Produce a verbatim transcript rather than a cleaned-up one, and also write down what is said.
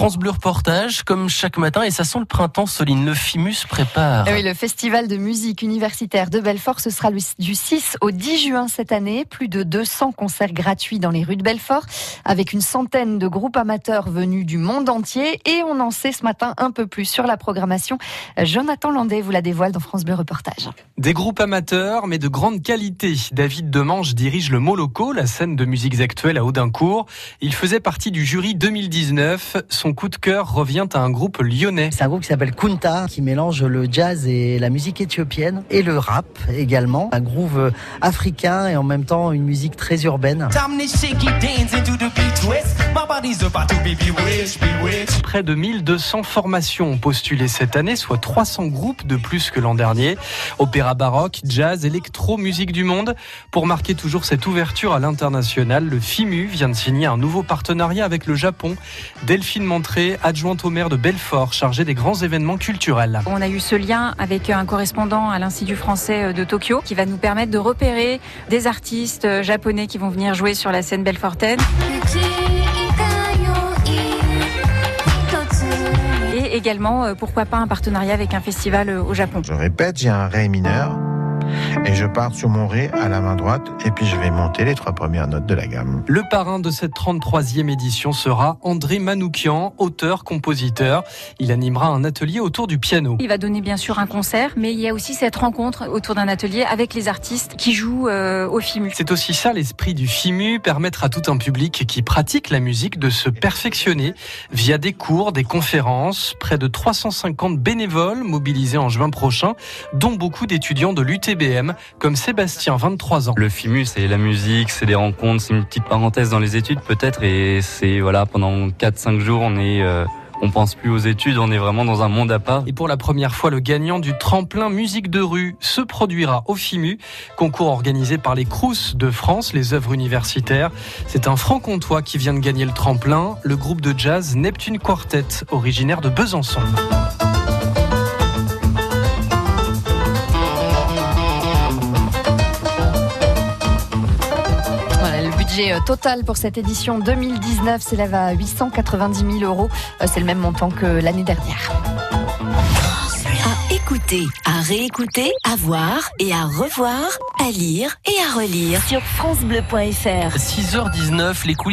France Bleu Reportage, comme chaque matin, et ça sent le printemps, Soline, le F I M U se prépare. Oui, le festival de musique universitaire de Belfort, ce sera du six au dix juin cette année. Plus de deux cents concerts gratuits dans les rues de Belfort, avec une centaine de groupes amateurs venus du monde entier. Et on en sait ce matin un peu plus sur la programmation. Jonathan Landais vous la dévoile dans France Bleu Reportage. Des groupes amateurs, mais de grande qualité. David Demange dirige le Moloco, la scène de musiques actuelles à Audincourt. Il faisait partie du jury deux mille dix-neuf. Son coup de cœur revient à un groupe lyonnais. C'est un groupe qui s'appelle Kunta, qui mélange le jazz et la musique éthiopienne, et le rap également. Un groove africain et en même temps une musique très urbaine. Près de mille deux cents formations ont postulé cette année, soit trois cents groupes de plus que l'an dernier. Opéra baroque, jazz, électro, musique du monde. Pour marquer toujours cette ouverture à l'international, le F I M U vient de signer un nouveau partenariat avec le Japon. Delphine Montré, adjointe au maire de Belfort, chargée des grands événements culturels. On a eu ce lien avec un correspondant à l'Institut français de Tokyo qui va nous permettre de repérer des artistes japonais qui vont venir jouer sur la scène belfortaine. Et également, pourquoi pas un partenariat avec un festival au Japon. Je répète, j'ai un ré mineur. Et je pars sur mon ré à la main droite et puis je vais monter les trois premières notes de la gamme. Le parrain de cette trente-troisième édition sera André Manoukian, auteur, compositeur. Il animera un atelier autour du piano. Il va donner bien sûr un concert, mais il y a aussi cette rencontre autour d'un atelier avec les artistes qui jouent euh, au F I M U. C'est aussi ça l'esprit du F I M U, permettre à tout un public qui pratique la musique de se perfectionner via des cours, des conférences. Près de trois cent cinquante bénévoles mobilisés en juin prochain, dont beaucoup d'étudiants de l'U T B. Comme Sébastien, vingt-trois ans. Le F I M U, c'est la musique, c'est des rencontres, c'est une petite parenthèse dans les études peut-être, et c'est voilà, pendant quatre à cinq jours, on est... Euh On pense plus aux études, on est vraiment dans un monde à part. Et pour la première fois, le gagnant du tremplin musique de rue se produira au F I M U, concours organisé par les Crous de France, les œuvres universitaires. C'est un franc-comtois qui vient de gagner le tremplin, le groupe de jazz Neptune Quartet, originaire de Besançon. Total pour cette édition deux mille dix-neuf s'élève à huit cent quatre-vingt-dix mille euros. C'est le même montant que l'année dernière. À écouter, à réécouter, à voir et à revoir, à lire et à relire sur francebleu point fr. six heures dix-neuf, les coulisses.